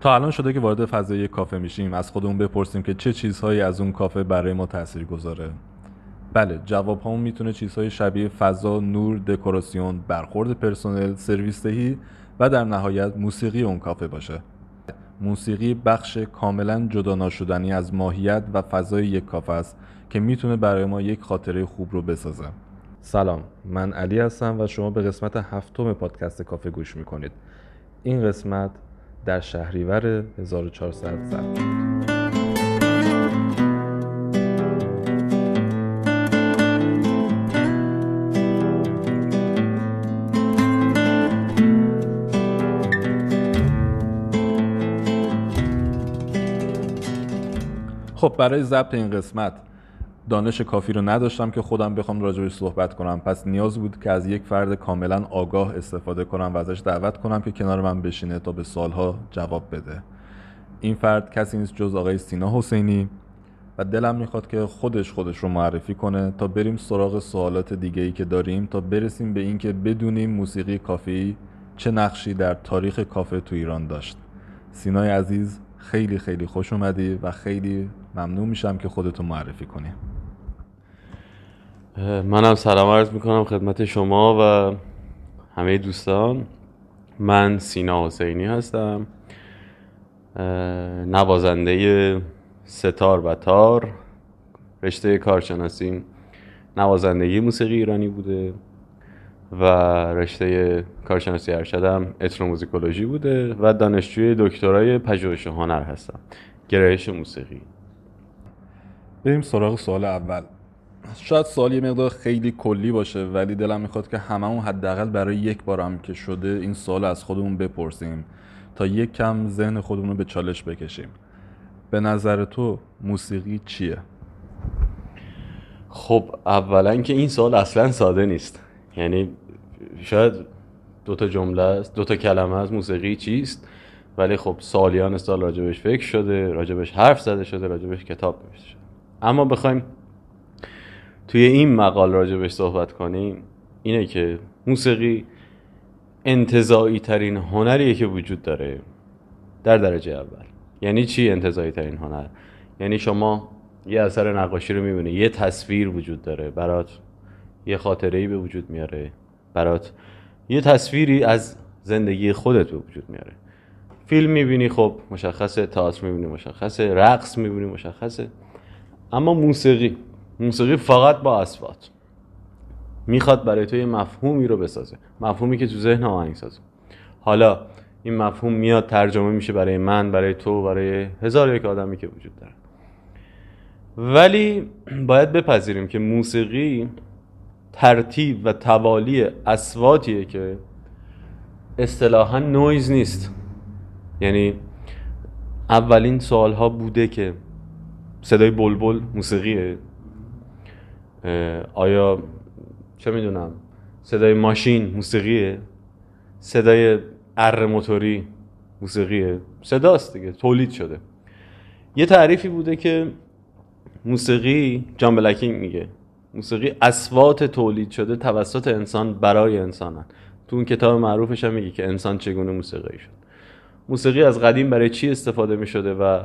تا الان شده که وارد فضای کافه میشیم از خودمون بپرسیم که چه چیزهایی از اون کافه برای ما تاثیرگذاره. بله، جواب همون میتونه چیزهای شبیه فضا، نور، دکوراسیون، برخورد پرسنل، سرویس دهی و در نهایت موسیقی اون کافه باشه. موسیقی بخش کاملا جدا نشدنی از ماهیت و فضای یک کافه است که میتونه برای ما یک خاطره خوب رو بسازه. سلام، من علی هستم و شما به قسمت 7 پادکست کافه گوش میکنید. این قسمت در شهریور 1400 ضبط شد. خب برای ضبط این قسمت دانش کافی رو نداشتم که خودم بخوام راجبش صحبت کنم، پس نیاز بود که از یک فرد کاملا آگاه استفاده کنم و ازش دعوت کنم که کنار من بشینه تا به سوالها جواب بده. این فرد کسی نیست جز آقای سینا حسینی و دلم میخواد که خودش رو معرفی کنه تا بریم سراغ سوالات دیگه‌ای که داریم تا برسیم به این که بدونیم موسیقی کافه‌ای چه نقشی در تاریخ کافه تو ایران داشت. سینای عزیز، خیلی خیلی خوش اومدی و خیلی ممنون میشم که خودتو معرفی کنی. منم سلام عرض میکنم خدمت شما و همه دوستان. من سینا حسینی هستم، نوازنده ستار و تار، رشته کارشناسیم نوازندگی موسیقی ایرانی بوده و رشته کارشناسی ارشدم اتنوموزیکولوژی بوده و دانشجوی دکترای پژوهش هنر هستم، گرایش موسیقی. بریم سراغ سوال اول. شاید سوال یه مقدار خیلی کلی باشه ولی دلم میخواد که هممون حداقل برای یک بار هم که شده این سوال از خودمون بپرسیم تا یک کم ذهن خودمون رو به چالش بکشیم. به نظر تو موسیقی چیه؟ خب اولا که این سوال اصلا ساده نیست، یعنی شاید دوتا جمله است، دوتا کلمه است، موسیقی چیست، ولی خب سالیان سال راجبش فکر شده، راجبش حرف زده شده، راجبش کتاب نوشته شده. اما بخوایم توی این مقال راجبش صحبت کنیم اینه که موسیقی انتزاعی ترین هنریه که وجود داره در درجه اول. یعنی چی انتزاعی ترین هنر؟ یعنی شما یه اثر نقاشی رو میبینی، یه تصویر وجود داره برات، یه خاطره‌ای به وجود میاره برات، یه تصویری از زندگی خودت به وجود میاره. فیلم میبینی خب مشخصه، تئاتر میبینی مشخصه، رقص میبینی مشخصه. اما موسیقی فقط با اصوات میخواد برای تو یه مفهومی رو بسازه، مفهومی که تو ذهن آهنگ سازه. حالا این مفهوم میاد ترجمه میشه برای من، برای تو، برای هزار یک آدمی که وجود داره. ولی باید بپذیریم که موسیقی ترتیب و توالی اصواتیه که اصطلاحاً نویز نیست. یعنی اولین سوال ها بوده که صدای بلبل موسیقیه؟ آیا چه میدونم صدای ماشین موسیقیه؟ صدای اره موتوری موسیقیه؟ صداست دیگه، تولید شده. یه تعریفی بوده که موسیقی، جان بلکین میگه موسیقی اصوات تولید شده توسط انسان برای انسانن. تو اون کتاب معروفش هم میگه که انسان چگونه موسیقی شد. موسیقی از قدیم برای چی استفاده میشده و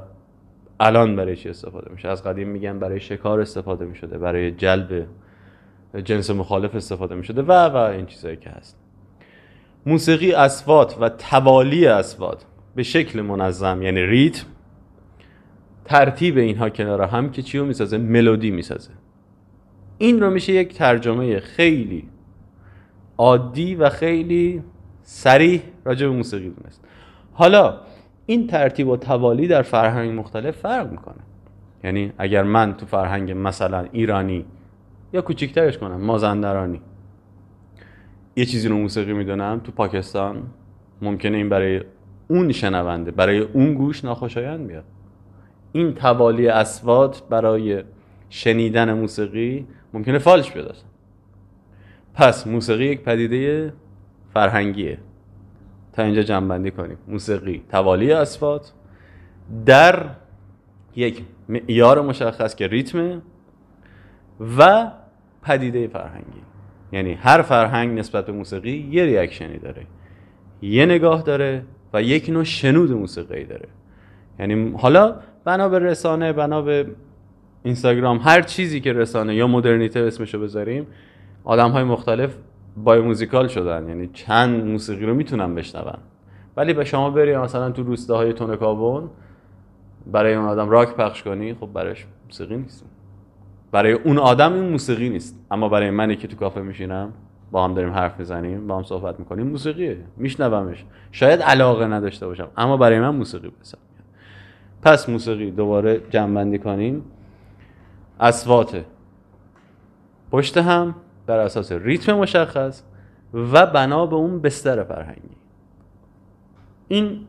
الان برای چی استفاده میشه؟ از قدیم میگن برای شکار استفاده میشده، برای جلب جنس مخالف استفاده میشده و این چیزایی که هست. موسیقی اصوات و توالی اصوات به شکل منظم، یعنی ریتم، ترتیب اینها کنار هم که چی رو میسازه؟ ملودی میسازه. این رو میشه یک ترجمه خیلی عادی و خیلی صریح راجع به موسیقی دونست. حالا این ترتیب و توالی در فرهنگ مختلف فرق میکنه. یعنی اگر من تو فرهنگ مثلا ایرانی یا کوچیکترش کنم مازندرانی یه چیزی رو موسیقی میدونم، تو پاکستان ممکنه این برای اون شنونده، برای اون گوش ناخوشایند بیاد. این توالی اصوات برای شنیدن موسیقی ممکنه فالش بیاد. پس موسیقی یک پدیده فرهنگیه. تا اینجا جمع‌بندی کنیم، موسیقی توالی اصوات در یک معیار مشخص که ریتم و پدیده فرهنگی. یعنی هر فرهنگ نسبت به موسیقی یه ریاکشنی داره، یه نگاه داره و یک نوع شنود موسیقی داره. یعنی حالا بنا به رسانه، بنا به اینستاگرام، هر چیزی که رسانه یا مدرنیته اسمشو بذاریم، آدم‌های مختلف بای موزیکال شدن، یعنی چند موسیقی رو میتونن بشنون. ولی به شما بریم مثلا تو روستاهای تونکابون برای اون آدم راک پخش کنی، خب برایش موسیقی نیست، برای اون آدم این موسیقی نیست، اما برای منی که تو کافه میشینم با هم داریم حرف میزنیم، با هم صحبت میکنیم، موسیقیه، میشنومش، شاید علاقه نداشته باشم اما برای من موسیقی بسازم. پس موسیقی دوباره جمع‌بندی کنیم، اصوات پشت هم بر اساس ریتم مشخص و بنا به اون بستر فرهنگی. این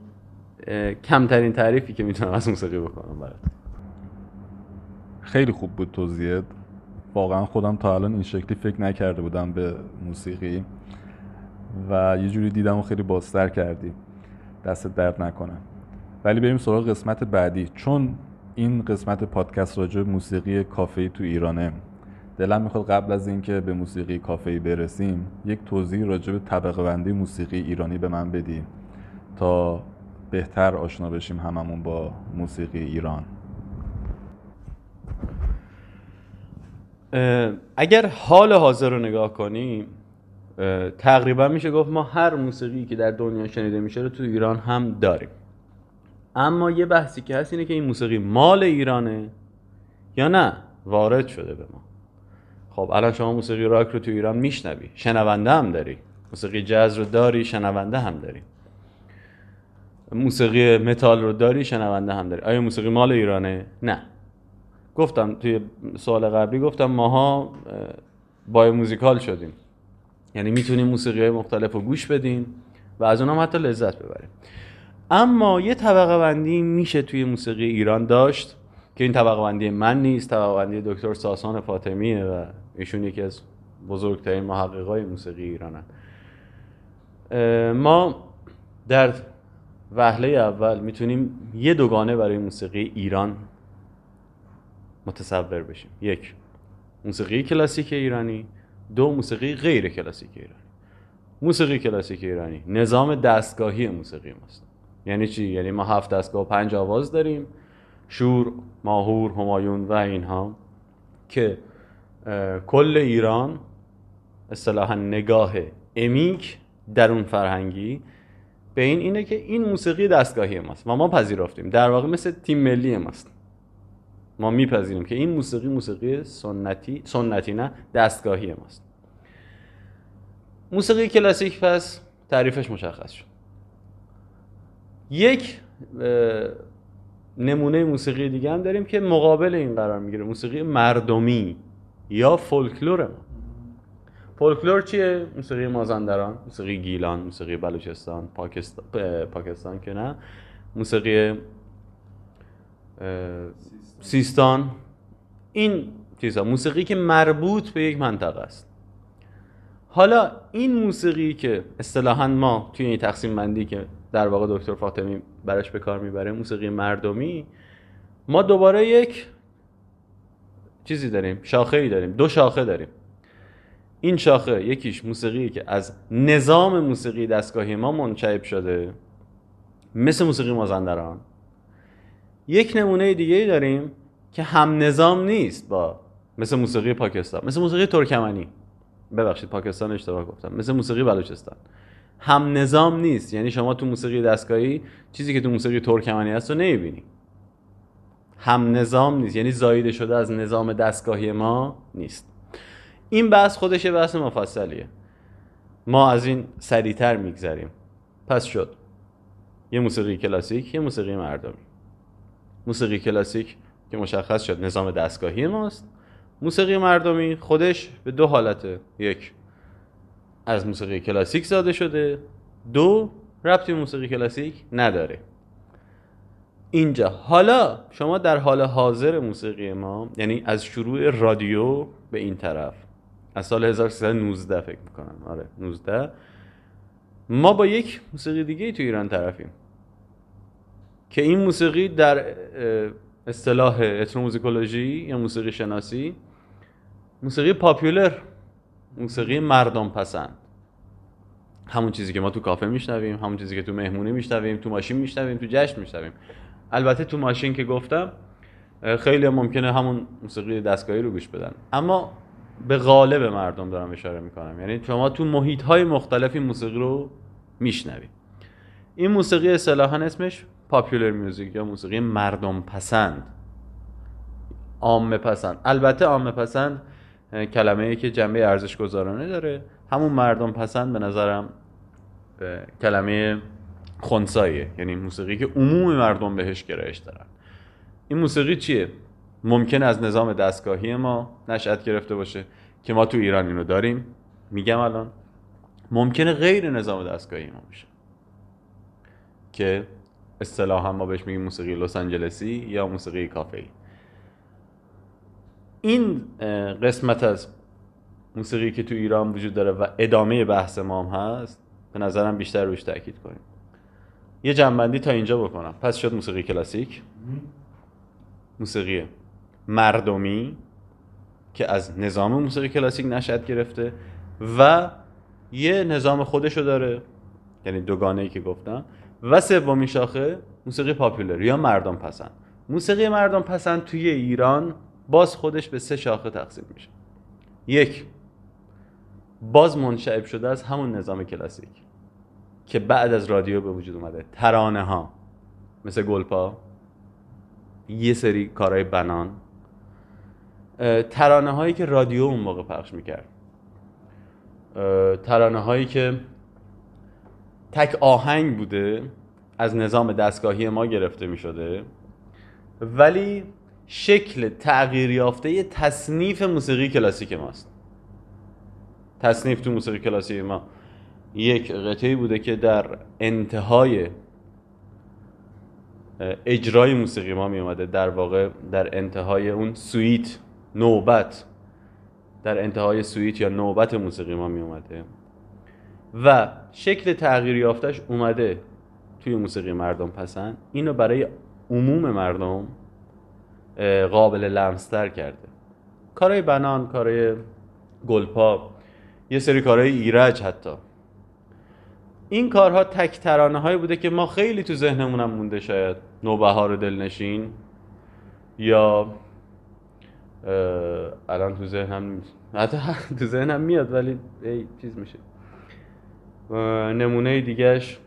کمترین تعریفی که میتونم از موسیقی بکنم برات. خیلی خوب بود توضیحت. واقعا خودم تا الان این شکلی فکر نکرده بودم به موسیقی و یه جوری دیدم و خیلی بازتر کردی، دستت درد نکنم. ولی بریم سراغ قسمت بعدی، چون این قسمت پادکست راجع به موسیقی کافه‌ای تو ایرانه. دلم میخواد قبل از اینکه به موسیقی کافه‌ای برسیم یک توضیح راجع به طبقه بندی موسیقی ایرانی به من بدی تا بهتر آشنا بشیم هممون با موسیقی ایران. اگر حال حاضر رو نگاه کنیم تقریبا میشه گفت ما هر موسیقی که در دنیا شنیده میشه رو تو ایران هم داریم. اما یه بحثی که هست اینه که این موسیقی مال ایرانه یا نه، وارد شده به ما. خب الان شما موسیقی راک رو تو ایران میشنوی، شنونده هم داری، موسیقی جاز رو داری، شنونده هم داری، موسیقی متال رو داری، شنونده هم داری. آیا موسیقی مال ایرانه؟ نه. گفتم توی سوال قبلی، گفتم ماها بای موزیکال شدیم، یعنی میتونیم موسیقی‌های مختلف رو گوش بدیم و از اونام حتی لذت ببریم. اما یه طبقه بندی میشه توی موسیقی ایران داشت که این طبقه بندی من نیست، طبقه بندی دکتر ساسان فاطمیه و ایشون یکی از بزرگترین محققای موسیقی ایرانن. ما در وهله اول میتونیم یه دوگانه برای موسیقی ایران متصور بشیم، یک موسیقی کلاسیک ایرانی، دو موسیقی غیر کلاسیک ایرانی. موسیقی کلاسیک ایرانی نظام دستگاهی موسیقی ماست. یعنی چی؟ یعنی ما 7 دستگاه و 5 آواز داریم، شور، ماهور، همایون و اینها، که کل ایران اصطلاحاً نگاه امیک درون فرهنگی به این اینه که این موسیقی دستگاهی ماست و ما پذیرفتیم، در واقع مثل تیم ملی ماست، ما میپذیریم که این موسیقی سنتی دستگاهی ماست. موسیقی کلاسیک پس تعریفش مشخص شد. یک نمونه موسیقی دیگه هم داریم که مقابل این قرار میگیره، موسیقی مردمی یا فولکلور. فولکلور چیه؟ موسیقی مازندران، موسیقی گیلان، موسیقی بلوچستان، پاکستان که نه، موسیقی سیستان، این چیزا، موسیقی که مربوط به یک منطقه است. حالا این موسیقی که اصطلاحاً ما توی این تقسیم بندی که در واقع دکتر فاطمی براش به کار میبره، موسیقی مردمی، ما دوباره یک چیزی داریم، شاخه‌ای داریم، دو شاخه داریم. این شاخه یکیش موسیقی که از نظام موسیقی دستگاهی ما منشعب شده، مثل موسیقی مازندران. یک نمونه دیگه داریم که هم نظام نیست با، مثل موسیقی پاکستان، مثل موسیقی ترکمنی، ببخشید پاکستان اشتباه گفتم، مثل موسیقی بلوچستان، هم نظام نیست. یعنی شما تو موسیقی دستگاهی چیزی که تو موسیقی ترکمنی هست رو نمیبینی، هم نظام نیست، یعنی زاییده شده از نظام دستگاهی ما نیست. این بحث خودش یه بحث مفصلیه، ما از این سریع‌تر میگذریم. پس شد یه موسیقی کلاسیک، یه موسیقی مردمی. موسیقی کلاسیک که مشخص شد نظام دستگاهی ماست، موسیقی مردمی خودش به دو حالته، یک از موسیقی کلاسیک زاده شده، دو ربطی موسیقی کلاسیک نداره. اینجا حالا شما در حال حاضر موسیقی ما، یعنی از شروع رادیو به این طرف، از سال 1319 فکر میکنم، آره 19، ما با یک موسیقی دیگه تو ایران طرفیم که این موسیقی در اصطلاح اتنوموزیکولوژی یا موسیقی شناسی موسیقی پاپیولر، موسیقی مردم پسند، همون چیزی که ما تو کافه میشنویم، همون چیزی که تو مهمونی میشنویم، تو ماشین میشنویم، تو جشن میشنویم. البته تو ماشین که گفتم خیلی ممکنه همون موسیقی دستگاهی رو گوش بدن، اما به غالب مردم دارم اشاره میکنم. یعنی شما تو محیط‌های مختلفی موسیقی رو میشنوید. این موسیقی اصطلاحاً اسمش پاپولار میوزیک یا موسیقی مردم پسند، عامه پسند. البته عامه پسند کلمه‌ای که جنبه ارزش گذارانه داره، همون مردم پسند به نظرم کلمه خنثیه، یعنی موسیقی که عموم مردم بهش گرایش دارن. این موسیقی چیه؟ ممکن از نظام دستگاهی ما نشأت گرفته باشه که ما تو ایران اینو داریم، میگم الان ممکنه غیر نظام دستگاهی ما باشه که اصطلاحاً ما بهش میگیم موسیقی لس آنجلسی یا موسیقی کافه‌ای. این قسمت از موسیقی که تو ایران وجود داره و ادامه بحث ما هم هست، به نظرم بیشتر روش تاکید کنیم. یه جنبندی تا اینجا بکنم، پس شد موسیقی کلاسیک، موسیقی مردمی که از نظام موسیقی کلاسیک نشأت گرفته و یه نظام خودشو داره، یعنی دوگانه‌ای که گفتم، و سومین شاخه موسیقی پاپولار یا مردم پسند. موسیقی مردم پسند توی ایران باز خودش به سه شاخه تقسیم میشه. یک، باز منشعب شده از همون نظام کلاسیک که بعد از رادیو به وجود اومده، ترانه ها مثل گلپا، یه سری کارهای بنان، ترانه هایی که رادیو اون موقع پخش میکرد، ترانه هایی که تک آهنگ بوده، از نظام دستگاهی ما گرفته میشده ولی شکل تغییر یافته یه تصنیف موسیقی کلاسیک ماست. تصنیف تو موسیقی کلاسیک ما یک قطعه‌ای بوده که در انتهای اجرای موسیقی ما می اومده، در واقع در انتهای اون سویت، نوبت، در انتهای سویت یا نوبت موسیقی ما می اومده و شکل تغییر یافتش اومده توی موسیقی مردم پسند. اینو برای عموم مردم قابل لمس‌تر کرده. کارهای بنان، کارهای گلپا، یه سری کارهای ایراج حتی. این کارها تک ترانه هایی بوده که ما خیلی تو ذهنمونم مونده، شاید نوبهار دلنشین یا الان تو ذهنم، حتی تو ذهنم میاد ولی ای چیز میشه. نمونه دیگهش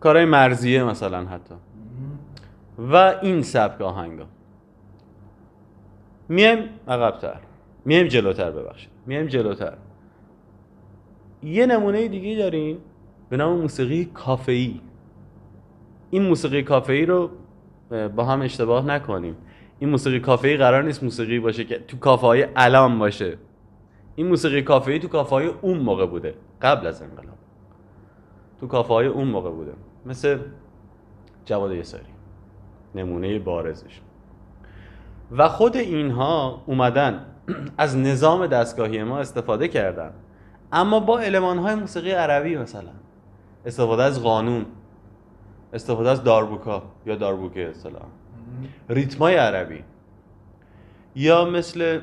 کارهای مرزیه مثلا حتی و این سبک آهنگا. میایم جلوتر. یه نمونه دیگه داریم به نام موسیقی کافه‌ای. این موسیقی کافه‌ای رو با هم اشتباه نکنیم. این موسیقی کافه‌ای قرار نیست موسیقی باشه که تو کافه‌های الان باشه. این موسیقی کافه‌ای تو کافه‌های اون موقع بوده، قبل از انقلاب. تو کافه‌های اون موقع بوده. مثل جواد یساری نمونه بارزش. و خود اینها اومدن از نظام دستگاهی ما استفاده کردن، اما با المان‌های موسیقی عربی، مثلا استفاده از قانون، استفاده از داربوکا یا داربوکه، مثلا ریتمای عربی، یا مثل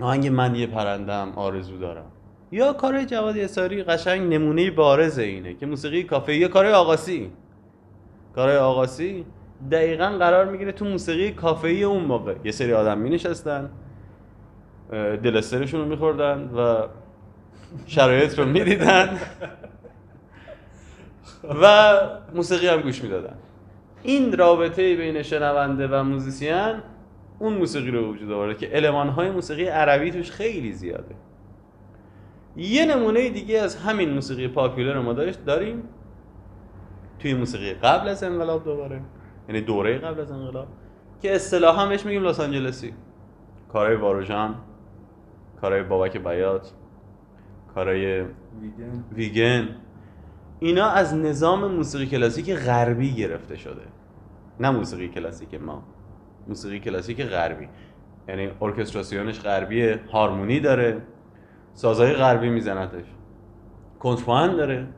آهنگ من یه پرندم آرزو دارم یا کارهای جواد یساری. قشنگ نمونه بارز اینه که موسیقی کافه‌ای یا کارهای آغاسی. کارهای آغاسی دقیقاً قرار میگیره تو موسیقی کافه‌ای اون موقع. یه سری آدم مینشستن، دل استرشون رو می‌خوردن و شرایط رو می‌دیدن و موسیقی هم گوش می‌دادن. این رابطه بین شنونده و موزیسین اون موسیقی رو وجود آورده که المان‌های موسیقی عربی توش خیلی زیاده. یه نمونه دیگه از همین موسیقی پاپولار ما داریم توی موسیقی قبل از انقلاب دوباره، یعنی دوره قبل از انقلاب، که اصطلاحاً بهش میگیم لس آنجلسی. کارهای واروژان، کارهای بابک بیات، کارهای ویگن، اینا از نظام موسیقی کلاسیک غربی گرفته شده. نه موسیقی کلاسیک ما، موسیقی کلاسیک غربی، یعنی ارکستراسیونش غربیه، هارمونی داره، سازهای غربی میزنتش، کنترپوینت داره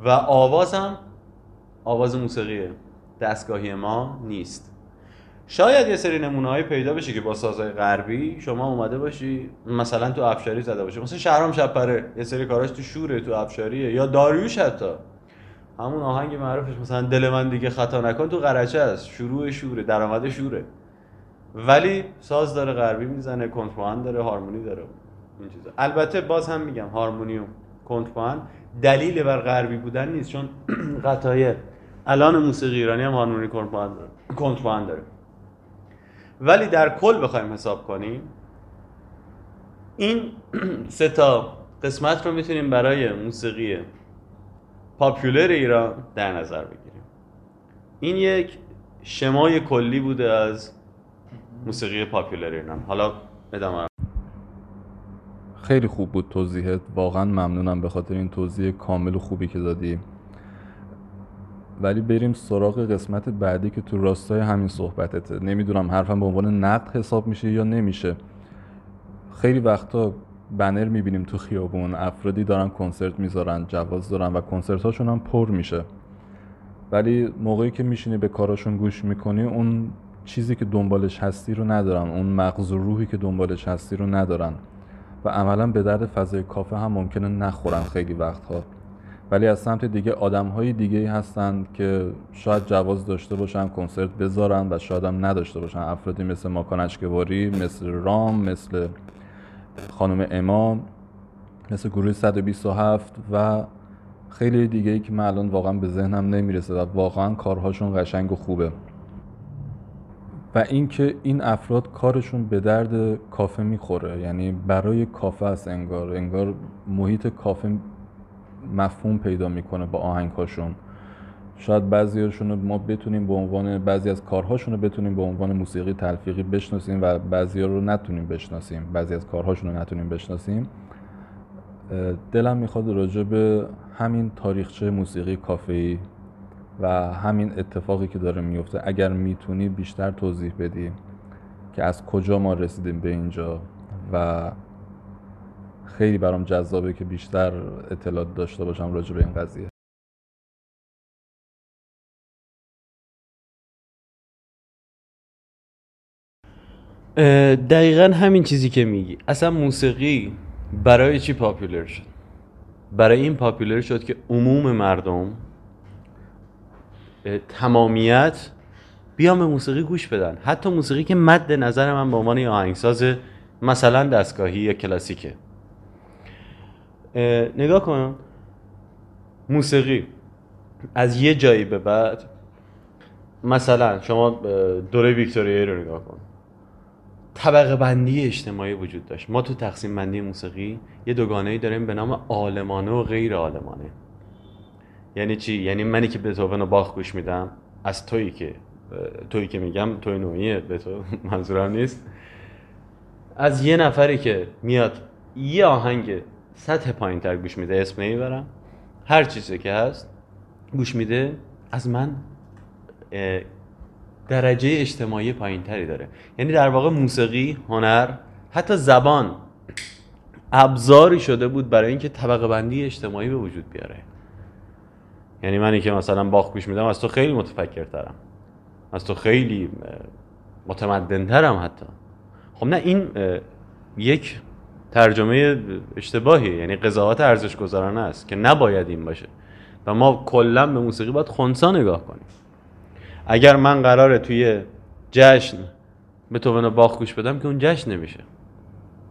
و آواز هم آواز موسیقیه دستگاهی ما نیست. شاید یه سری نمونه‌های پیدا بشه که با سازهای غربی شما اومده باشی مثلا تو افشاری زده باشه، مثلا شهرام شبره یه سری کاراش تو شوره، تو افشاریه، یا داریوش حتی همون آهنگ معروفش مثلا دل من دیگه خطا نکن تو قرچه است، شروع شوره، درآمد شوره، ولی ساز داره غربی میزنه، کنترپوان داره، هارمونی داره، این چیزا. البته باز هم میگم هارمونیوم کنترپوان دلیل بر غربی بودن نیست، چون قطعای الان موسیقی ایرانی هم هارمونی کنترپوان داره. ولی در کل بخوایم حساب کنیم این سه تا قسمت رو میتونیم برای موسیقی پاپیولر ایران در نظر بگیریم. این یک شمای کلی بوده از موسیقی پاپیولر ایران. حالا ادامه. خیلی خوب بود توضیحت، واقعا ممنونم به خاطر این توضیح کامل و خوبی که دادی. ولی بریم سراغ قسمت بعدی که تو راستای همین صحبتته. نمیدونم حرفم به عنوان نقد حساب میشه یا نمیشه. خیلی وقتا بنر میبینیم تو خیابون، افرادی دارن کنسرت میذارن، جواز دارن و کنسرت هاشون هم پر میشه، ولی موقعی که میشینی به کاراشون گوش میکنی اون چیزی که دنبالش هستی رو ندارن، اون مغز و روحی که دنبالش هستی رو ندارن و عملا به درد فضای کافه هم ممکنه نخورن خیلی وقتها. ولی از سمت دیگه آدم‌های دیگه‌ای هستند که شاید جواز داشته باشن کنسرت بذارن و شاید هم نداشته باشن، افرادی مثل ماکان اشکواری، مثل رام، مثل خانم امام، مثل گروه 127 و خیلی دیگه‌ای که من الان واقعا به ذهنم نمیرسه و واقعا کارهاشون قشنگ و خوبه. و اینکه این افراد کارشون به درد کافه میخوره، یعنی برای کافه است، انگار محیط کافه مفهوم پیدا میکنه با آهنگهاشون. شاید بعضیاشون ما بتونیم به عنوان بعضی از کارهاشون رو بتونیم به عنوان موسیقی تلفیقی بشناسیم و بعضیا رو نتونیم بشناسیم، بعضی از کارهاشون رو نتونیم بشناسیم. دلم میخواد راجع به همین تاریخچه موسیقی کافه‌ای و همین اتفاقی که داره میفته اگر میتونی بیشتر توضیح بدی که از کجا ما رسیدیم به اینجا، و خیلی برام جذابه که بیشتر اطلاعات داشته باشم راجع به این قضیه. دقیقاً همین چیزی که میگی. اصلا موسیقی برای چی پاپولر شد؟ برای این پاپولر شد که عموم مردم تمامیت بیام موسیقی گوش بدن، حتی موسیقی که مد نظر من به عنوان آهنگساز مثلا دستگاهی یا کلاسیکه. نگاه کنم موسیقی از یه جایی به بعد، مثلا شما دوره ویکتوریایی رو نگاه کن، طبقه بندی اجتماعی وجود داشت. ما تو تقسیم بندی موسیقی یه دوگانه‌ای داریم به نام عالمانه و غیر عالمانه. یعنی چی؟ یعنی منی که بتهوون و باخ گوش میدم از تویی که میگم توی نوعیه، به تو منظورم نیست، از یه نفری که میاد یه آهنگ سطح پایین تر گوش میده، اسم نمیبرم، هر چیزی که هست گوش میده، از من درجه اجتماعی پایین تری داره. یعنی در واقع موسیقی، هنر، حتی زبان ابزاری شده بود برای اینکه طبقه بندی اجتماعی به وجود بیاره. یعنی منی که مثلا باخ گوش میدم از تو خیلی متفکرترم، از تو خیلی متمدنترم حتی. خب نه، این یک ترجمه اشتباهی، یعنی قضاوت ارزش گذارانه است که نباید این باشه و ما کلا به موسیقی باید خنثا نگاه کنیم. اگر من قراره توی جشن به توون باخ گوش بدم که اون جشن نمیشه،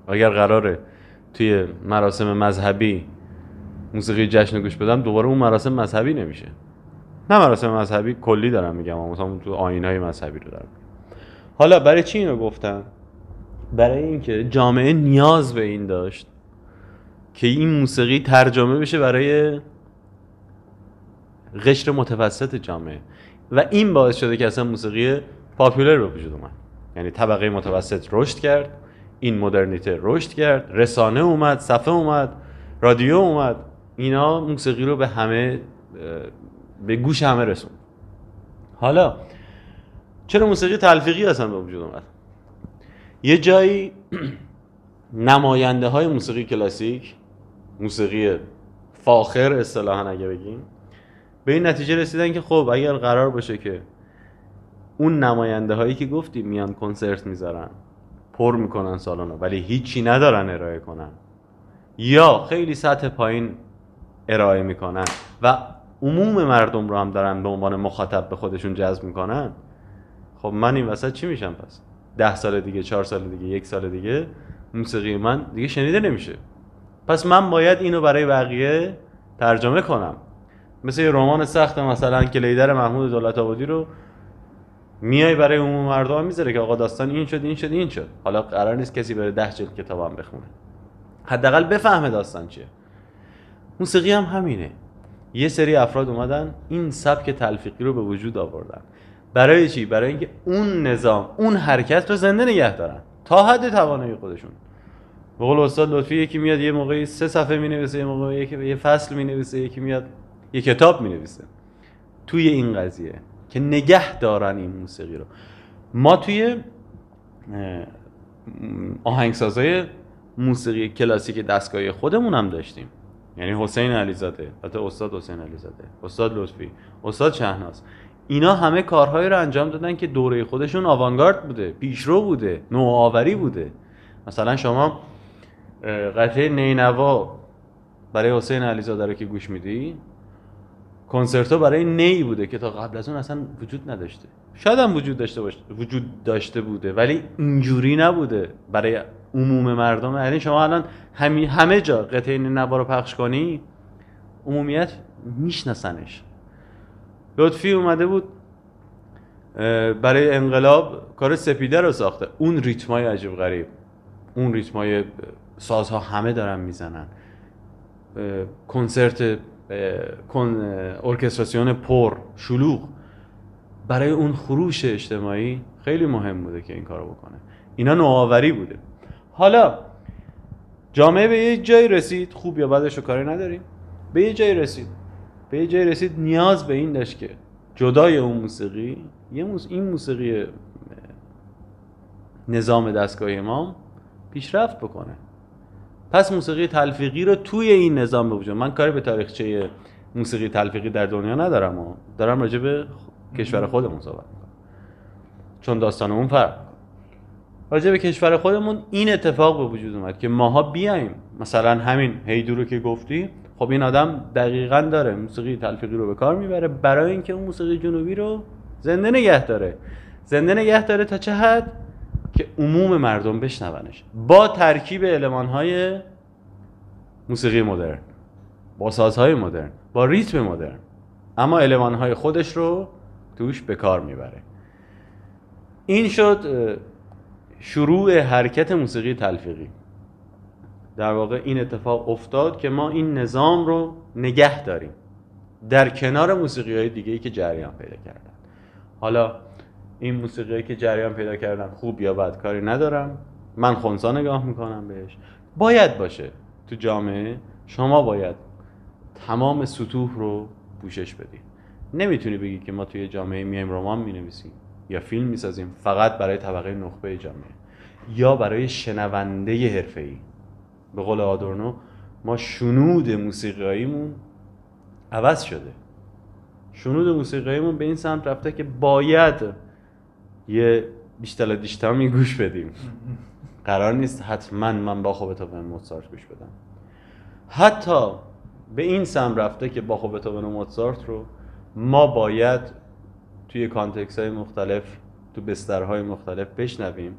اگر قراره توی مراسم مذهبی موسیقی جشن گوش بدم دوباره اون مراسم مذهبی نمیشه. نه مراسم مذهبی کلی دارم میگم، مثلا تو آیین‌های مذهبی رو دارم. حالا برای چی اینو گفتم؟ برای اینکه جامعه نیاز به این داشت که این موسیقی ترجمه بشه برای قشر متوسط جامعه و این باعث شده که اصلا موسیقی پاپولر به وجود اومد. یعنی طبقه متوسط رشد کرد، این مدرنیته رشد کرد، رسانه اومد، صفحه اومد، رادیو اومد، اینا موسیقی رو به گوش همه رسوند. حالا چرا موسیقی تلفیقی اصلا به وجود اومد؟ یه جایی نماینده های موسیقی کلاسیک، موسیقی فاخر اصطلاحاً اگه بگیم، به این نتیجه رسیدن که خب اگر قرار باشه که اون نماینده هایی که گفتیم میان کنسرت میذارن، پر میکنن سالنو، ولی هیچی ندارن ارائه کنن یا خیلی سطح پایین ارائه میکنن و عموم مردم رو هم دارن به عنوان مخاطب به خودشون جذب میکنن، خب من این وسط چی میشم پس؟ 10 سال دیگه، 4 سال دیگه، 1 سال دیگه موسیقی من دیگه شنیده نمیشه. پس من باید اینو برای بقیه ترجمه کنم. مثل یه رمان سخت، مثلا کلیدر محمود دولت‌آبادی رو میای برای عموم مردم میذاره که آقا داستان این شد این شد این شد. حالا قرار نیست کسی بره 10 جلد کتابم بخونه، حداقل بفهمه داستان چیه. موسیقی هم همینه، یه سری افراد اومدن این سبک تلفیقی رو به وجود آوردن. برای چی؟ برای اینکه اون نظام، اون حرکت رو زنده نگه دارن تا حد توانایی خودشون. به قول استاد لطفی، یکی میاد یه موقعی 3 صفحه مینویسه، یه موقعی یه فصل مینویسه، یکی میاد یه کتاب مینویسه. توی این قضیه که نگه دارن این موسیقی رو، ما توی آهنگسازای موسیقی کلاسیک دستگاهی خودمون هم داشتیم، یعنی حسین علیزاده، حتی استاد حسین علیزاده، استاد لطفی، استاد شهناز، اینا همه کارهایی رو انجام دادن که دوره خودشون آوانگارد بوده، پیشرو بوده، نوآوری بوده. مثلا شما قطعه نینوا برای حسین علیزاده رو که گوش میدی، کنسرتو برای نی بوده که تا قبل از اون اصلا وجود نداشته، شاید هم وجود داشته باشه، وجود داشته بوده ولی اینجوری نبوده برای عموم مردم. یعنی شما الان همه جا قطعه نینوا رو پخش کنی، عمومیت میشناسنش. لطفی اومده بود برای انقلاب کار سپیده رو ساخته، اون ریتمای عجیب غریب، اون ریتمای سازها همه دارن میزنن، کنسرت ارکستراسیون پر شلوغ، برای اون خروش اجتماعی خیلی مهم بوده که این کارو بکنه. اینا نوآوری بوده. حالا جامعه به یه جایی رسید، خوب یا بدش رو کاری نداریم، به یه جایی رسید، به یه جایی رسید نیاز به این داشت که جدای اون موسیقی، این موسیقی نظام دستگاهی ما پیشرفت بکنه. پس موسیقی تلفیقی رو توی این نظام بوجه. من کاری به تاریخچه موسیقی تلفیقی در دنیا ندارم و دارم راجع به کشور خودمون صحبت می‌کنم، چون داستانمون فرق. راجع به کشور خودمون این اتفاق به وجود اومد که ماها بیایم، مثلا همین هیدو رو که گفتی، خب این آدم دقیقاً داره موسیقی تلفیقی رو به کار میبره برای اینکه اون موسیقی جنوبی رو زنده نگه داره. زنده نگه داره تا چه حد؟ که عموم مردم بشنونش، با ترکیب المان‌های موسیقی مدرن، با سازهای مدرن، با ریتم مدرن، اما المان‌های خودش رو توش به کار میبره. این شد شروع حرکت موسیقی تلفیقی. در واقع این اتفاق افتاد که ما این نظام رو نگه داریم در کنار موسیقی‌های دیگه‌ای که جریان پیدا کردن. حالا این موسیقی‌ای که جریان پیدا کردن خوب یا بد کاری ندارم، من خنثا نگاه میکنم بهش. باید باشه تو جامعه، شما باید تمام سطوح رو پوشش بدید. نمیتونی بگی که ما توی جامعه میایم رمان مینویسیم یا فیلم میسازیم فقط برای طبقه نخبه جامعه یا برای شنونده حرفه‌ای. به قول آدورنو، ما شنود موسیقیاییمون عوض شده، شنود موسیقیاییمون به این سمت رفته که باید یه بیشتر دیشتامی گوش بدیم. قرار نیست حتما من باخ و بتوون موزارت گوش بدم. حتی به این سمت رفته که باخ و بتوون و موزارت رو ما باید توی کانتکست‌های مختلف، تو بسترهای مختلف بشنویم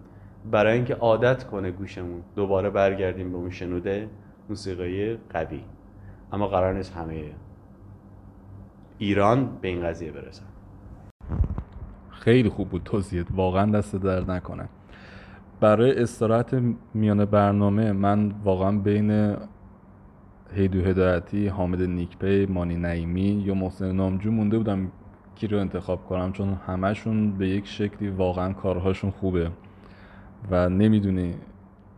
برای اینکه عادت کنه گوشمون، دوباره برگردیم به اون شنوده موسیقی قوی. اما قرار نیست همه ایران به این قضیه برسن. خیلی خوب بود توضیحت، واقعا دست درد نکنه. برای استراحت میان برنامه من واقعا بین هیدو هدایتی، حامد نیکپی، مانی نعیمی یا محسن نامجو مونده بودم کی رو انتخاب کنم، چون همشون به یک شکلی واقعا کارهاشون خوبه و نمیدونی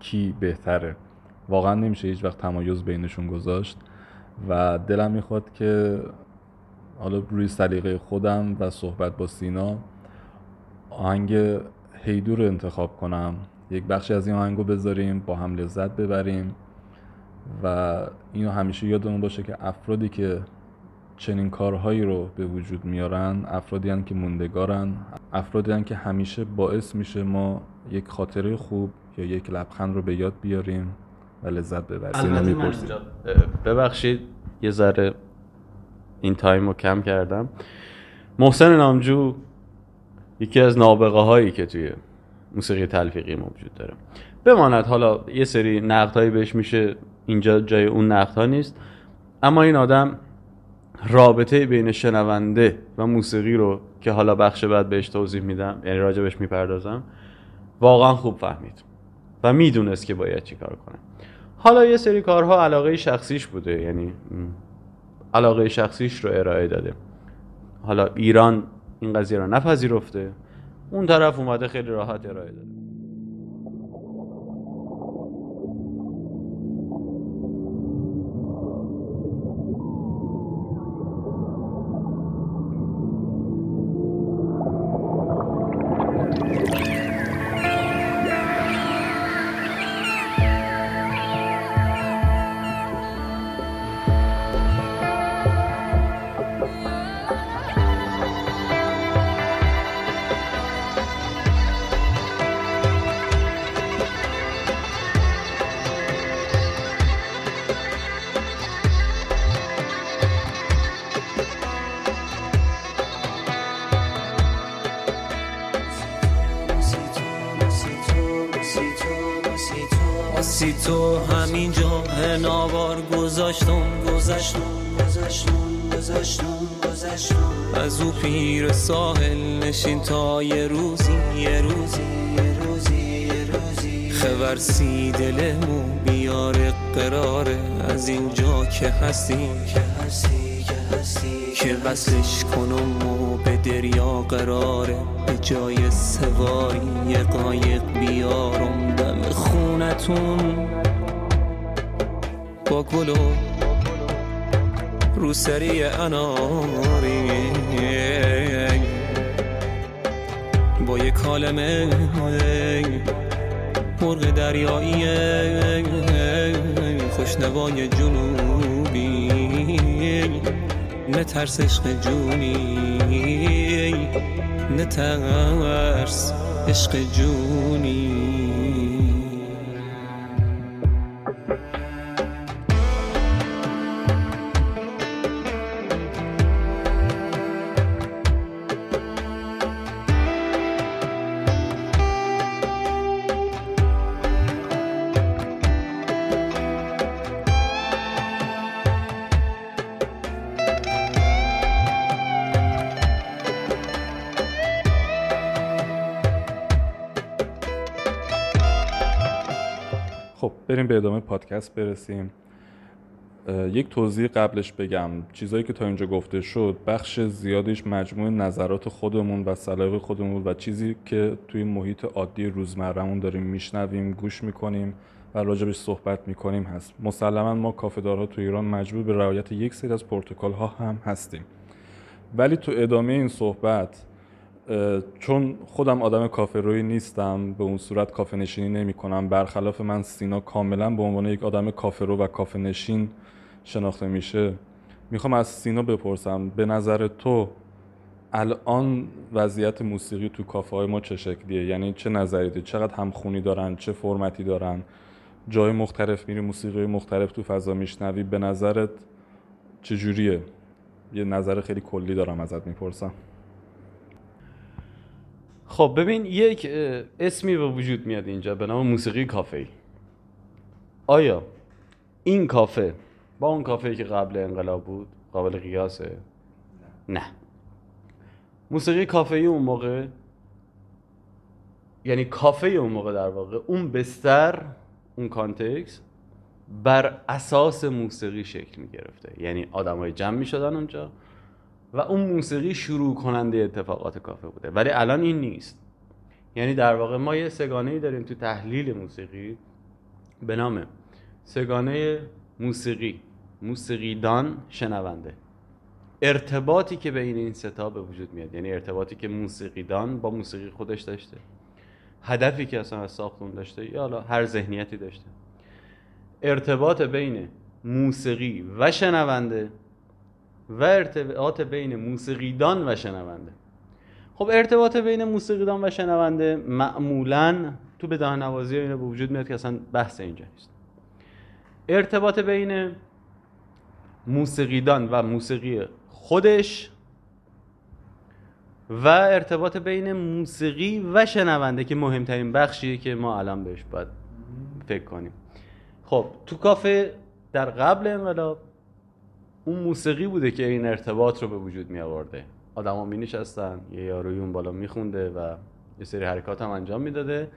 کی بهتره. واقعا نمیشه هیچ وقت تمایز بینشون گذاشت و دلم میخواد که حالا روی سلیقه خودم و صحبت با سینا آهنگ هیدو رو انتخاب کنم، یک بخشی از این آهنگو بذاریم با هم لذت ببریم و اینو همیشه یادمون باشه که افرادی که چنین کارهایی رو به وجود میارن افرادی هن که موندگارن، افرادی هن که همیشه باعث میشه ما یک خاطره خوب یا یک لبخند رو به یاد بیاریم و لذت ببریم. ببخشید یه ذره این تایم رو کم کردم. محسن نامجو یکی از نابغه هایی که توی موسیقی تلفیقی موجود داره بماند، حالا یه سری نقدهایی بهش میشه، اینجا جای اون نقدها نیست، اما این آدم رابطه بین شنونده و موسیقی رو که حالا بخش بعد بهش توضیح میدم، یعنی راجبش میپردازم، واقعا خوب فهمید و میدونست که باید چی کار کنه. حالا یه سری کارها علاقه شخصیش بوده، یعنی علاقه شخصیش رو ارائه داده. حالا ایران این قضیه رو نپذیرفته، اون طرف اومده خیلی راحت ارائه داده. از او پیر ساحل نشین تا یه روزی خورسی دلمو بیار قراره از اینجا که هستی که وصلش کنمو به دریا قراره، به جای سواری یه قایق بیارم دم خونتون با گلو رو سری اناری، با یک کالمه مرغ دریایی خوشنوای جنوبی، نترس عشق جونی، نترس عشق جونی. بریم به ادامه پادکست برسیم. یک توضیح قبلش بگم، چیزایی که تا اینجا گفته شد بخش زیادیش مجموع نظرات خودمون و سلیقه خودمون و چیزی که توی محیط عادی روزمرهمون داریم میشنویم، گوش میکنیم و راجبش صحبت میکنیم هست. مسلما ما کافه‌دارها تو ایران مجبور به رعایت یک سری از پروتکل‌ها هم هستیم، ولی تو ادامه این صحبت چون خودم آدم کافه روی نیستم، به اون صورت کافه نشینی نمی کنم. برخلاف من سینا کاملا به عنوان یک آدم کافه رو و کافه نشین شناخته میشه. میخوام از سینا بپرسم به نظر تو الان وضعیت موسیقی تو کافه های ما چه شکلیه؟ یعنی چه نظری داری؟ چقدر همخونی دارن؟ چه فرمتی دارن؟ جای مختلف میری، موسیقی مختلف تو فضا میشنوی، به نظرت چه جوریه؟ یه نظر خیلی کلی دارم ازت میپرسم. خب ببین، یک اسمی به وجود میاد اینجا به نام موسیقی کافه‌ای. آیا این کافه با اون کافه‌ای که قبل انقلاب بود قابل قیاسه؟ نه. موسیقی کافه‌ای اون موقع، یعنی کافه اون موقع در واقع، اون بستر، اون کانتکست بر اساس موسیقی شکل میگرفته. یعنی آدمای جمع میشدن اونجا و اون موسیقی شروع کننده اتفاقات کافه بوده، ولی الان این نیست. یعنی در واقع ما یه سگانه‌ای داریم تو تحلیل موسیقی به نام سگانه موسیقی، موسیقیدان، شنونده. ارتباطی که بین این سه تا به وجود میاد، یعنی ارتباطی که موسیقیدان با موسیقی خودش داشته، هدفی که اصلا از ساخت اون داشته، یا حالا هر ذهنیتی داشته، ارتباط بین موسیقی و شنونده و ارتباط بین موسیقیدان و شنونده. خب ارتباط بین موسیقیدان و شنونده معمولاً تو بداهه‌نوازی اینا به وجود میاد که اصلا بحث اینجا نیست. ارتباط بین موسیقیدان و موسیقی خودش و ارتباط بین موسیقی و شنونده که مهمترین بخشیه که ما الان بهش باید فکر کنیم. خب تو کافه در قبل انقلاب اون موسیقی بوده که این ارتباط رو به وجود می آورده. آدما می نشستن، یه یاروی اون بالا می خونده و یه سری حرکات هم انجام می داده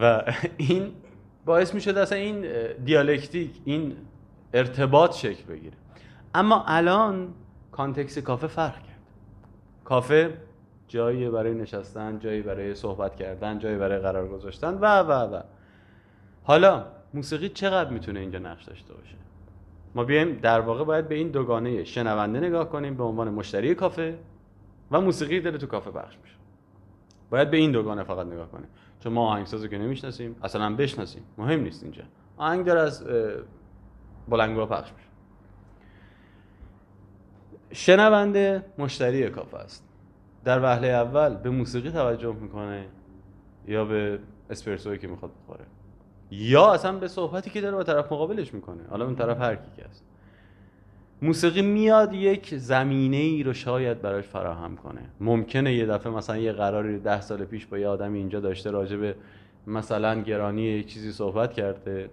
و این باعث می شده اصلا این دیالکتیک، این ارتباط شکل بگیره. اما الان کانتکست کافه فرق کرد. کافه جایی برای نشستن، جایی برای صحبت کردن، جایی برای قرار گذاشتن و حالا موسیقی چقدر میتونه اینجا نقش داشته باشه؟ ما بیایم در واقع باید به این دوگانه شنونده نگاه کنیم به عنوان مشتری کافه و موسیقی داره تو کافه پخش میشه. باید به این دوگانه فقط نگاه کنیم. چون ما آهنگسازو که نمیشناسیم، اصلا هم بشناسیم، مهم نیست اینجا. آهنگ داره از بلنگو پخش میشه. شنونده مشتری کافه است. در وهله اول به موسیقی توجه میکنه یا به اسپرسویی که میخواد بخوره یا اصلا به صحبتی که داره با طرف مقابلش میکنه. حالا اون طرف هر کی که است، موسیقی میاد یک زمینه ای رو شاید براش فراهم کنه. ممکنه یه دفعه مثلا یه قراری 10 سال پیش با یه آدمی اینجا داشته، راجع به مثلا گرانی یه چیزی صحبت کرده،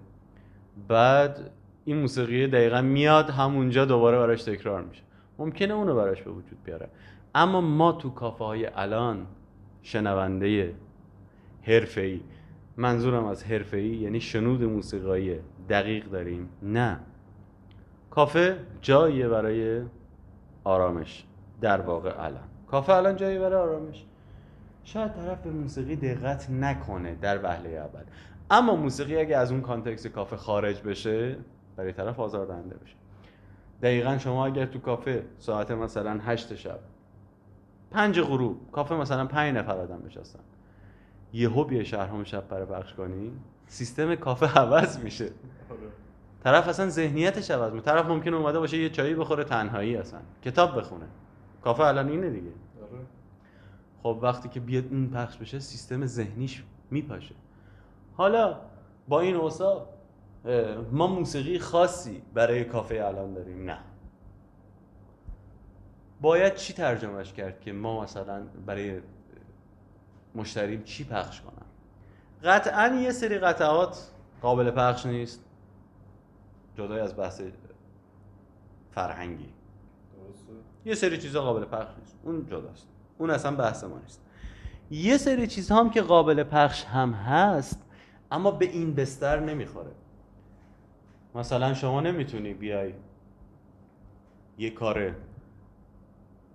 بعد این موسیقی دقیقاً میاد همونجا دوباره براش تکرار میشه. ممکنه اونو براش به وجود بیاره. اما ما تو کافه های الان شنونده حرفه‌ای، منظورم از حرفه‌ای یعنی شنود موسیقایی دقیق داریم؟ نه. کافه جاییه برای آرامش. در واقع الان کافه الان جایی برای آرامش. شاید طرف به موسیقی دقت نکنه در وهله اول، اما موسیقی اگه از اون کانتکست کافه خارج بشه برای طرف آزاردهنده بشه. دقیقاً شما اگر تو کافه ساعت مثلا 8 شب 5 غروب کافه مثلا 5 نفر آدم نشستن، یهو بیا شهرام شبره پخش کنی، سیستم کافه عوض میشه. طرف اصلا ذهنیتش عوض میشه. طرف ممکنه اومده باشه یه چایی بخوره، تنهایی اصلا کتاب بخونه. کافه الان اینه دیگه. خب وقتی که بیاد این پخش بشه سیستم ذهنیش میپاشه. حالا با این اوصاف ما موسیقی خاصی برای کافه الان داریم؟ نه. باید چی ترجمهش کرد که ما مثلا برای مشتریم چی پخش کنم؟ قطعاً یه سری قطعات قابل پخش نیست، جدای از بحث فرهنگی درسته. یه سری چیزها قابل پخش نیست، اون جداست، اون اصلا بحث ما نیست. یه سری چیزها هم که قابل پخش هم هست اما به این بستر نمیخوره. مثلا شما نمیتونی بیای یه کار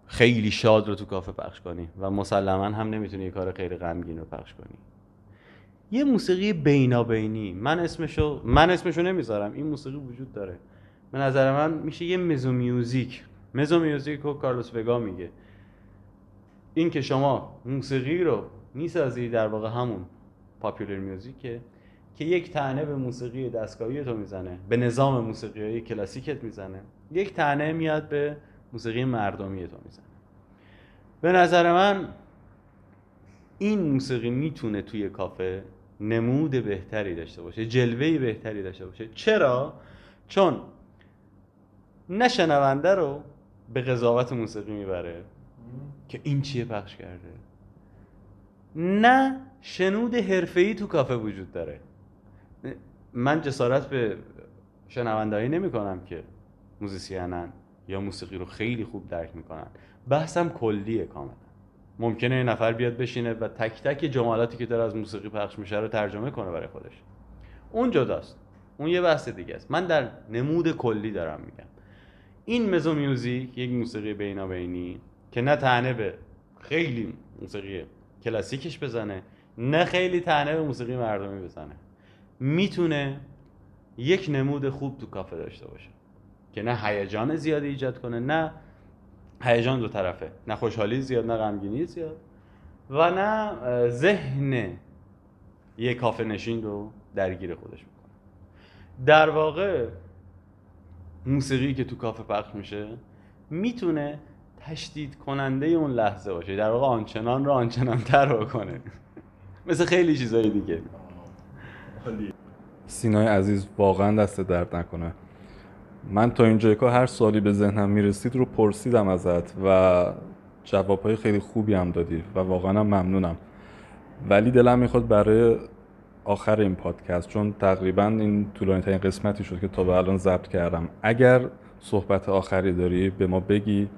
خیلی شاد رو تو کافه پخش کنی و مسلماً هم نمیتونی یه کار خیلی غمگین رو پخش کنی. یه موسیقی بینابینی، من اسمشو نمیذارم، این موسیقی وجود داره. به نظر من میشه یه مزو میوزیک رو کارلوس ویگا میگه. این که شما موسیقی رو میسازی در واقع همون پاپولار میوزیکه که یک طعنه به موسیقی دستگاهی تو میزنه، به نظام موسیقیایی کلاسیکت میزنه، یک طعنه میاد به موسیقی مردمی تو میزنه. به نظر من این موسیقی میتونه توی کافه نمود بهتری داشته باشه، جلوهی بهتری داشته باشه. چرا؟ چون نه شنونده رو به قضاوت موسیقی میبره که این چیه پخش کرده، نه شنود حرفه‌ای تو کافه وجود داره. من جسارت به شنوندهایی نمی کنم که موزیسینن یا موسیقی رو خیلی خوب درک میکنن. بحثم کلیه کاملا. ممکنه یه نفر بیاد بشینه و تک تک جملاتی که داره از موسیقی پخش میشه رو ترجمه کنه برای خودش. اون جداست. اون یه بحث دیگه است. من در نمود کلی دارم میگم. این مزو میوزیک یک موسیقی بینابینی که نه طعنه به خیلی موسیقی کلاسیکش بزنه، نه خیلی طعنه به موسیقی مردمی بزنه، میتونه یک نمود خوب تو کافه داشته باشه که نه هیجان زیادی ایجاد کنه، نه هیجان دو طرفه، نه خوشحالی زیاد، نه غمگینی زیاد، و نه ذهن یک کافه نشین رو درگیر خودش میکنه. در واقع موسیقی که تو کافه پخش میشه میتونه تشدید کننده اون لحظه باشه، در واقع آنچنان رو آنچنان تر بکنه. مثل خیلی چیزای دیگه. سینای عزیز واقعا دست درد نکنه. من تا اینجای کار هر سوالی به ذهنم میرسید رو پرسیدم ازت و جوابهای خیلی خوبی هم دادی و واقعا ممنونم. ولی دلم میخواد برای آخر این پادکست، چون تقریبا این طولانی‌ترین قسمتی شد که تا به الان ضبط کردم، اگر صحبت آخری داری به ما بگی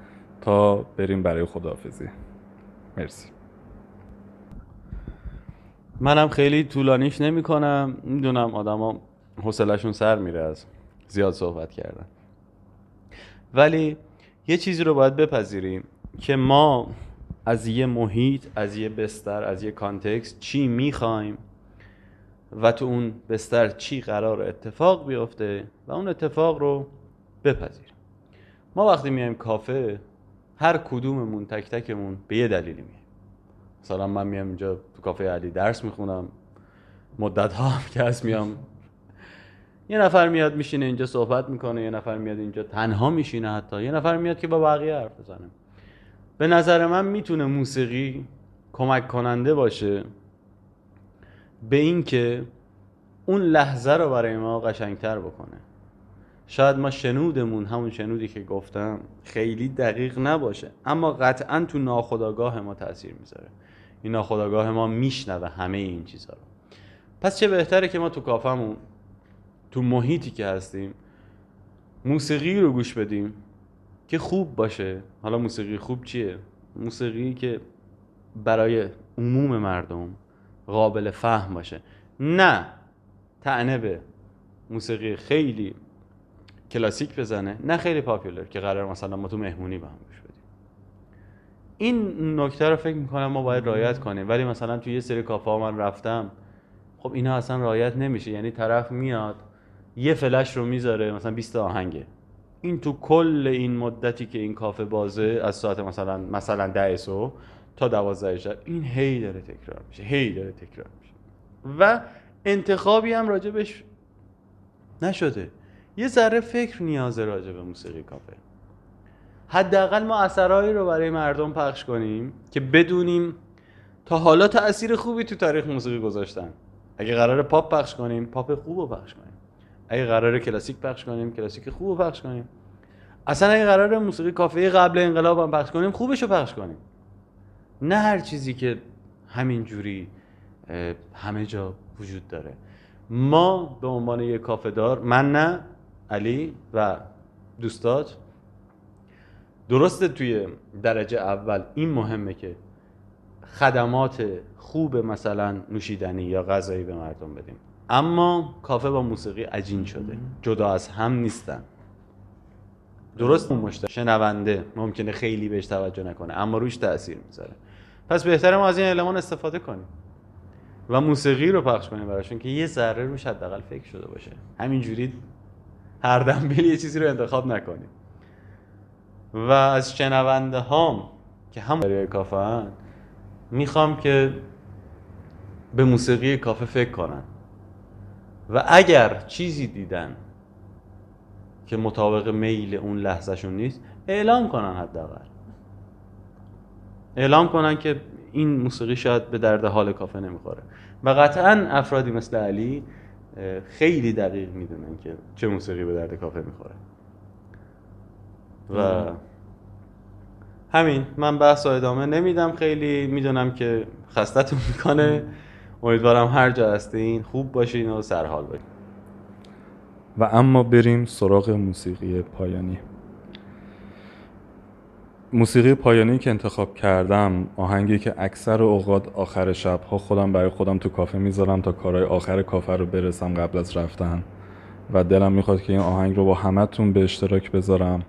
تا بریم برای خداحافظی. مرسی. منم خیلی طولانیش نمی کنم، میدونم آدم ها حوصله‌شون سر میره از زیاد صحبت کردن، ولی یه چیزی رو باید بپذیریم که ما از یه محیط، از یه بستر، از یه کانتکست چی میخوایم و تو اون بستر چی قرار اتفاق بیفته و اون اتفاق رو بپذیریم. ما وقتی میایم کافه هر کدوممون تک تکمون به یه دلیلی میایم. مثلا من میام اینجا تو کافه علی درس میخونم، مدت ها هم که از میام. یه نفر میاد میشینه اینجا صحبت میکنه، یه نفر میاد اینجا تنها میشینه، حتی یه نفر میاد که با بقیه حرف بزنه. به نظر من میتونه موسیقی کمک کننده باشه به این که اون لحظه رو برای ما قشنگتر بکنه. شاید ما شنودمون، همون شنودی که گفتم، خیلی دقیق نباشه، اما قطعاً تو ناخودآگاه ما تاثیر میذاره. این ناخودآگاه ما میشنوه همه این چیزها رو. پس چه بهتره که ما تو کافمون، تو محیطی که هستیم، موسیقی رو گوش بدیم که خوب باشه. حالا موسیقی خوب چیه؟ موسیقی که برای عموم مردم قابل فهم باشه، نه طعنه به موسیقی خیلی کلاسیک بزنه، نه خیلی پاپولر که قرار مثلا ما تو مهمونی با هم گوش بدیم. این نکته رو فکر میکنم ما باید رعایت کنیم، ولی مثلا توی یه سری کافه ها من رفتم، خب اینا اصلا رعایت نمیشه. یعنی طرف میاد یه فلش رو میذاره مثلا 20 آهنگه. این تو کل این مدتی که این کافه بازه، از ساعت مثلا 10 صبح تا 12 شب، این هی داره تکرار میشه، و انتخابی هم راجبش نشده. یه ذره فکر نیازه راجب موسیقی کافه. حداقل ما اثرایی رو برای مردم پخش کنیم که بدونیم تا حالا تأثیر خوبی تو تاریخ موسیقی گذاشتن. اگه قراره پاپ پخش کنیم، پاپ خوب رو پخش کنیم. اگه قراره کلاسیک پخش کنیم، کلاسیک خوب رو پخش کنیم. اصلا اگه قراره موسیقی کافه قبل انقلاب هم پخش کنیم، خوبش رو پخش کنیم. نه هر چیزی که همینجوری همه جا وجود داره. ما به عنوان یک کافه دار، من نه، علی و دوستات، درسته توی درجه اول این مهمه که خدمات خوب مثلا نوشیدنی یا غذایی به مردم بدیم، اما کافه با موسیقی عجین شده، جدا از هم نیستن. درست مشتری، شنونده ممکنه خیلی بهش توجه نکنه اما روش تأثیر میذاره. پس بهتره ما از این المان استفاده کنیم و موسیقی رو پخش کنیم براشون که یه ذره روش حداقل فکر شده باشه. همینجوری هر دنبل یه چیزی رو انتخاب نکنیم. و از شنونده هام که هم برای کافه هن، میخوام که به موسیقی کافه فکر کنن و اگر چیزی دیدن که مطابق میل اون لحظه شون نیست، اعلام کنن. حداقل اعلام کنن که این موسیقی شاید به درد حال کافه نمیخوره. و قطعا افرادی مثل علی خیلی دقیق میدونن که چه موسیقی به درد کافه میخوره. و همین، من بحث ادامه نمیدم، خیلی میدونم که خستتون میکنه. امیدوارم هر جا هستین خوب باشین و سرحال باشین. و اما بریم سراغ موسیقی پایانی. موسیقی پایانی که انتخاب کردم آهنگی که اکثر اوقات آخر شب‌ها خودم برای خودم تو کافه میذارم تا کارهای آخر کافه رو برسم قبل از رفتن و دلم میخواد که این آهنگ رو با همتون به اشتراک بذارم.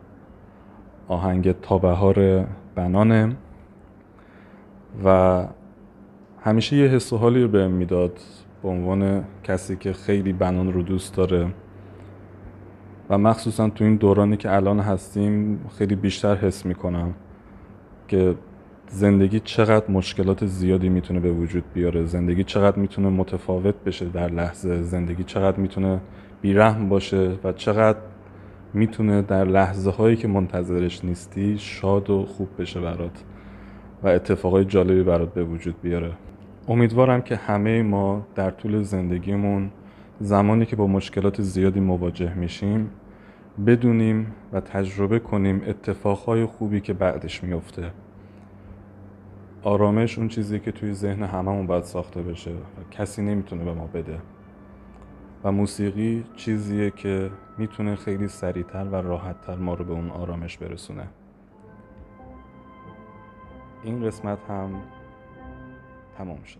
آهنگ تا بهار بنانه و همیشه یه حس و حالی رو بهم میداد به عنوان کسی که خیلی بنان رو دوست داره و مخصوصا تو این دورانی که الان هستیم خیلی بیشتر حس میکنم که زندگی چقدر مشکلات زیادی میتونه به وجود بیاره، زندگی چقدر میتونه متفاوت بشه در لحظه، زندگی چقدر میتونه بیرحم باشه و چقدر میتونه در لحظه هایی که منتظرش نیستی شاد و خوب بشه برات و اتفاقای جالبی برات به وجود بیاره. امیدوارم که همه ما در طول زندگیمون زمانی که با مشکلات زیادی مواجه میشیم بدونیم و تجربه کنیم اتفاقهای خوبی که بعدش میفته. آرامش اون چیزی که توی ذهن هممون باید ساخته بشه و کسی نمیتونه به ما بده و موسیقی چیزیه که میتونه خیلی سریعتر و راحتتر ما رو به اون آرامش برسونه. این قسمت هم تمام شد.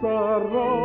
All right.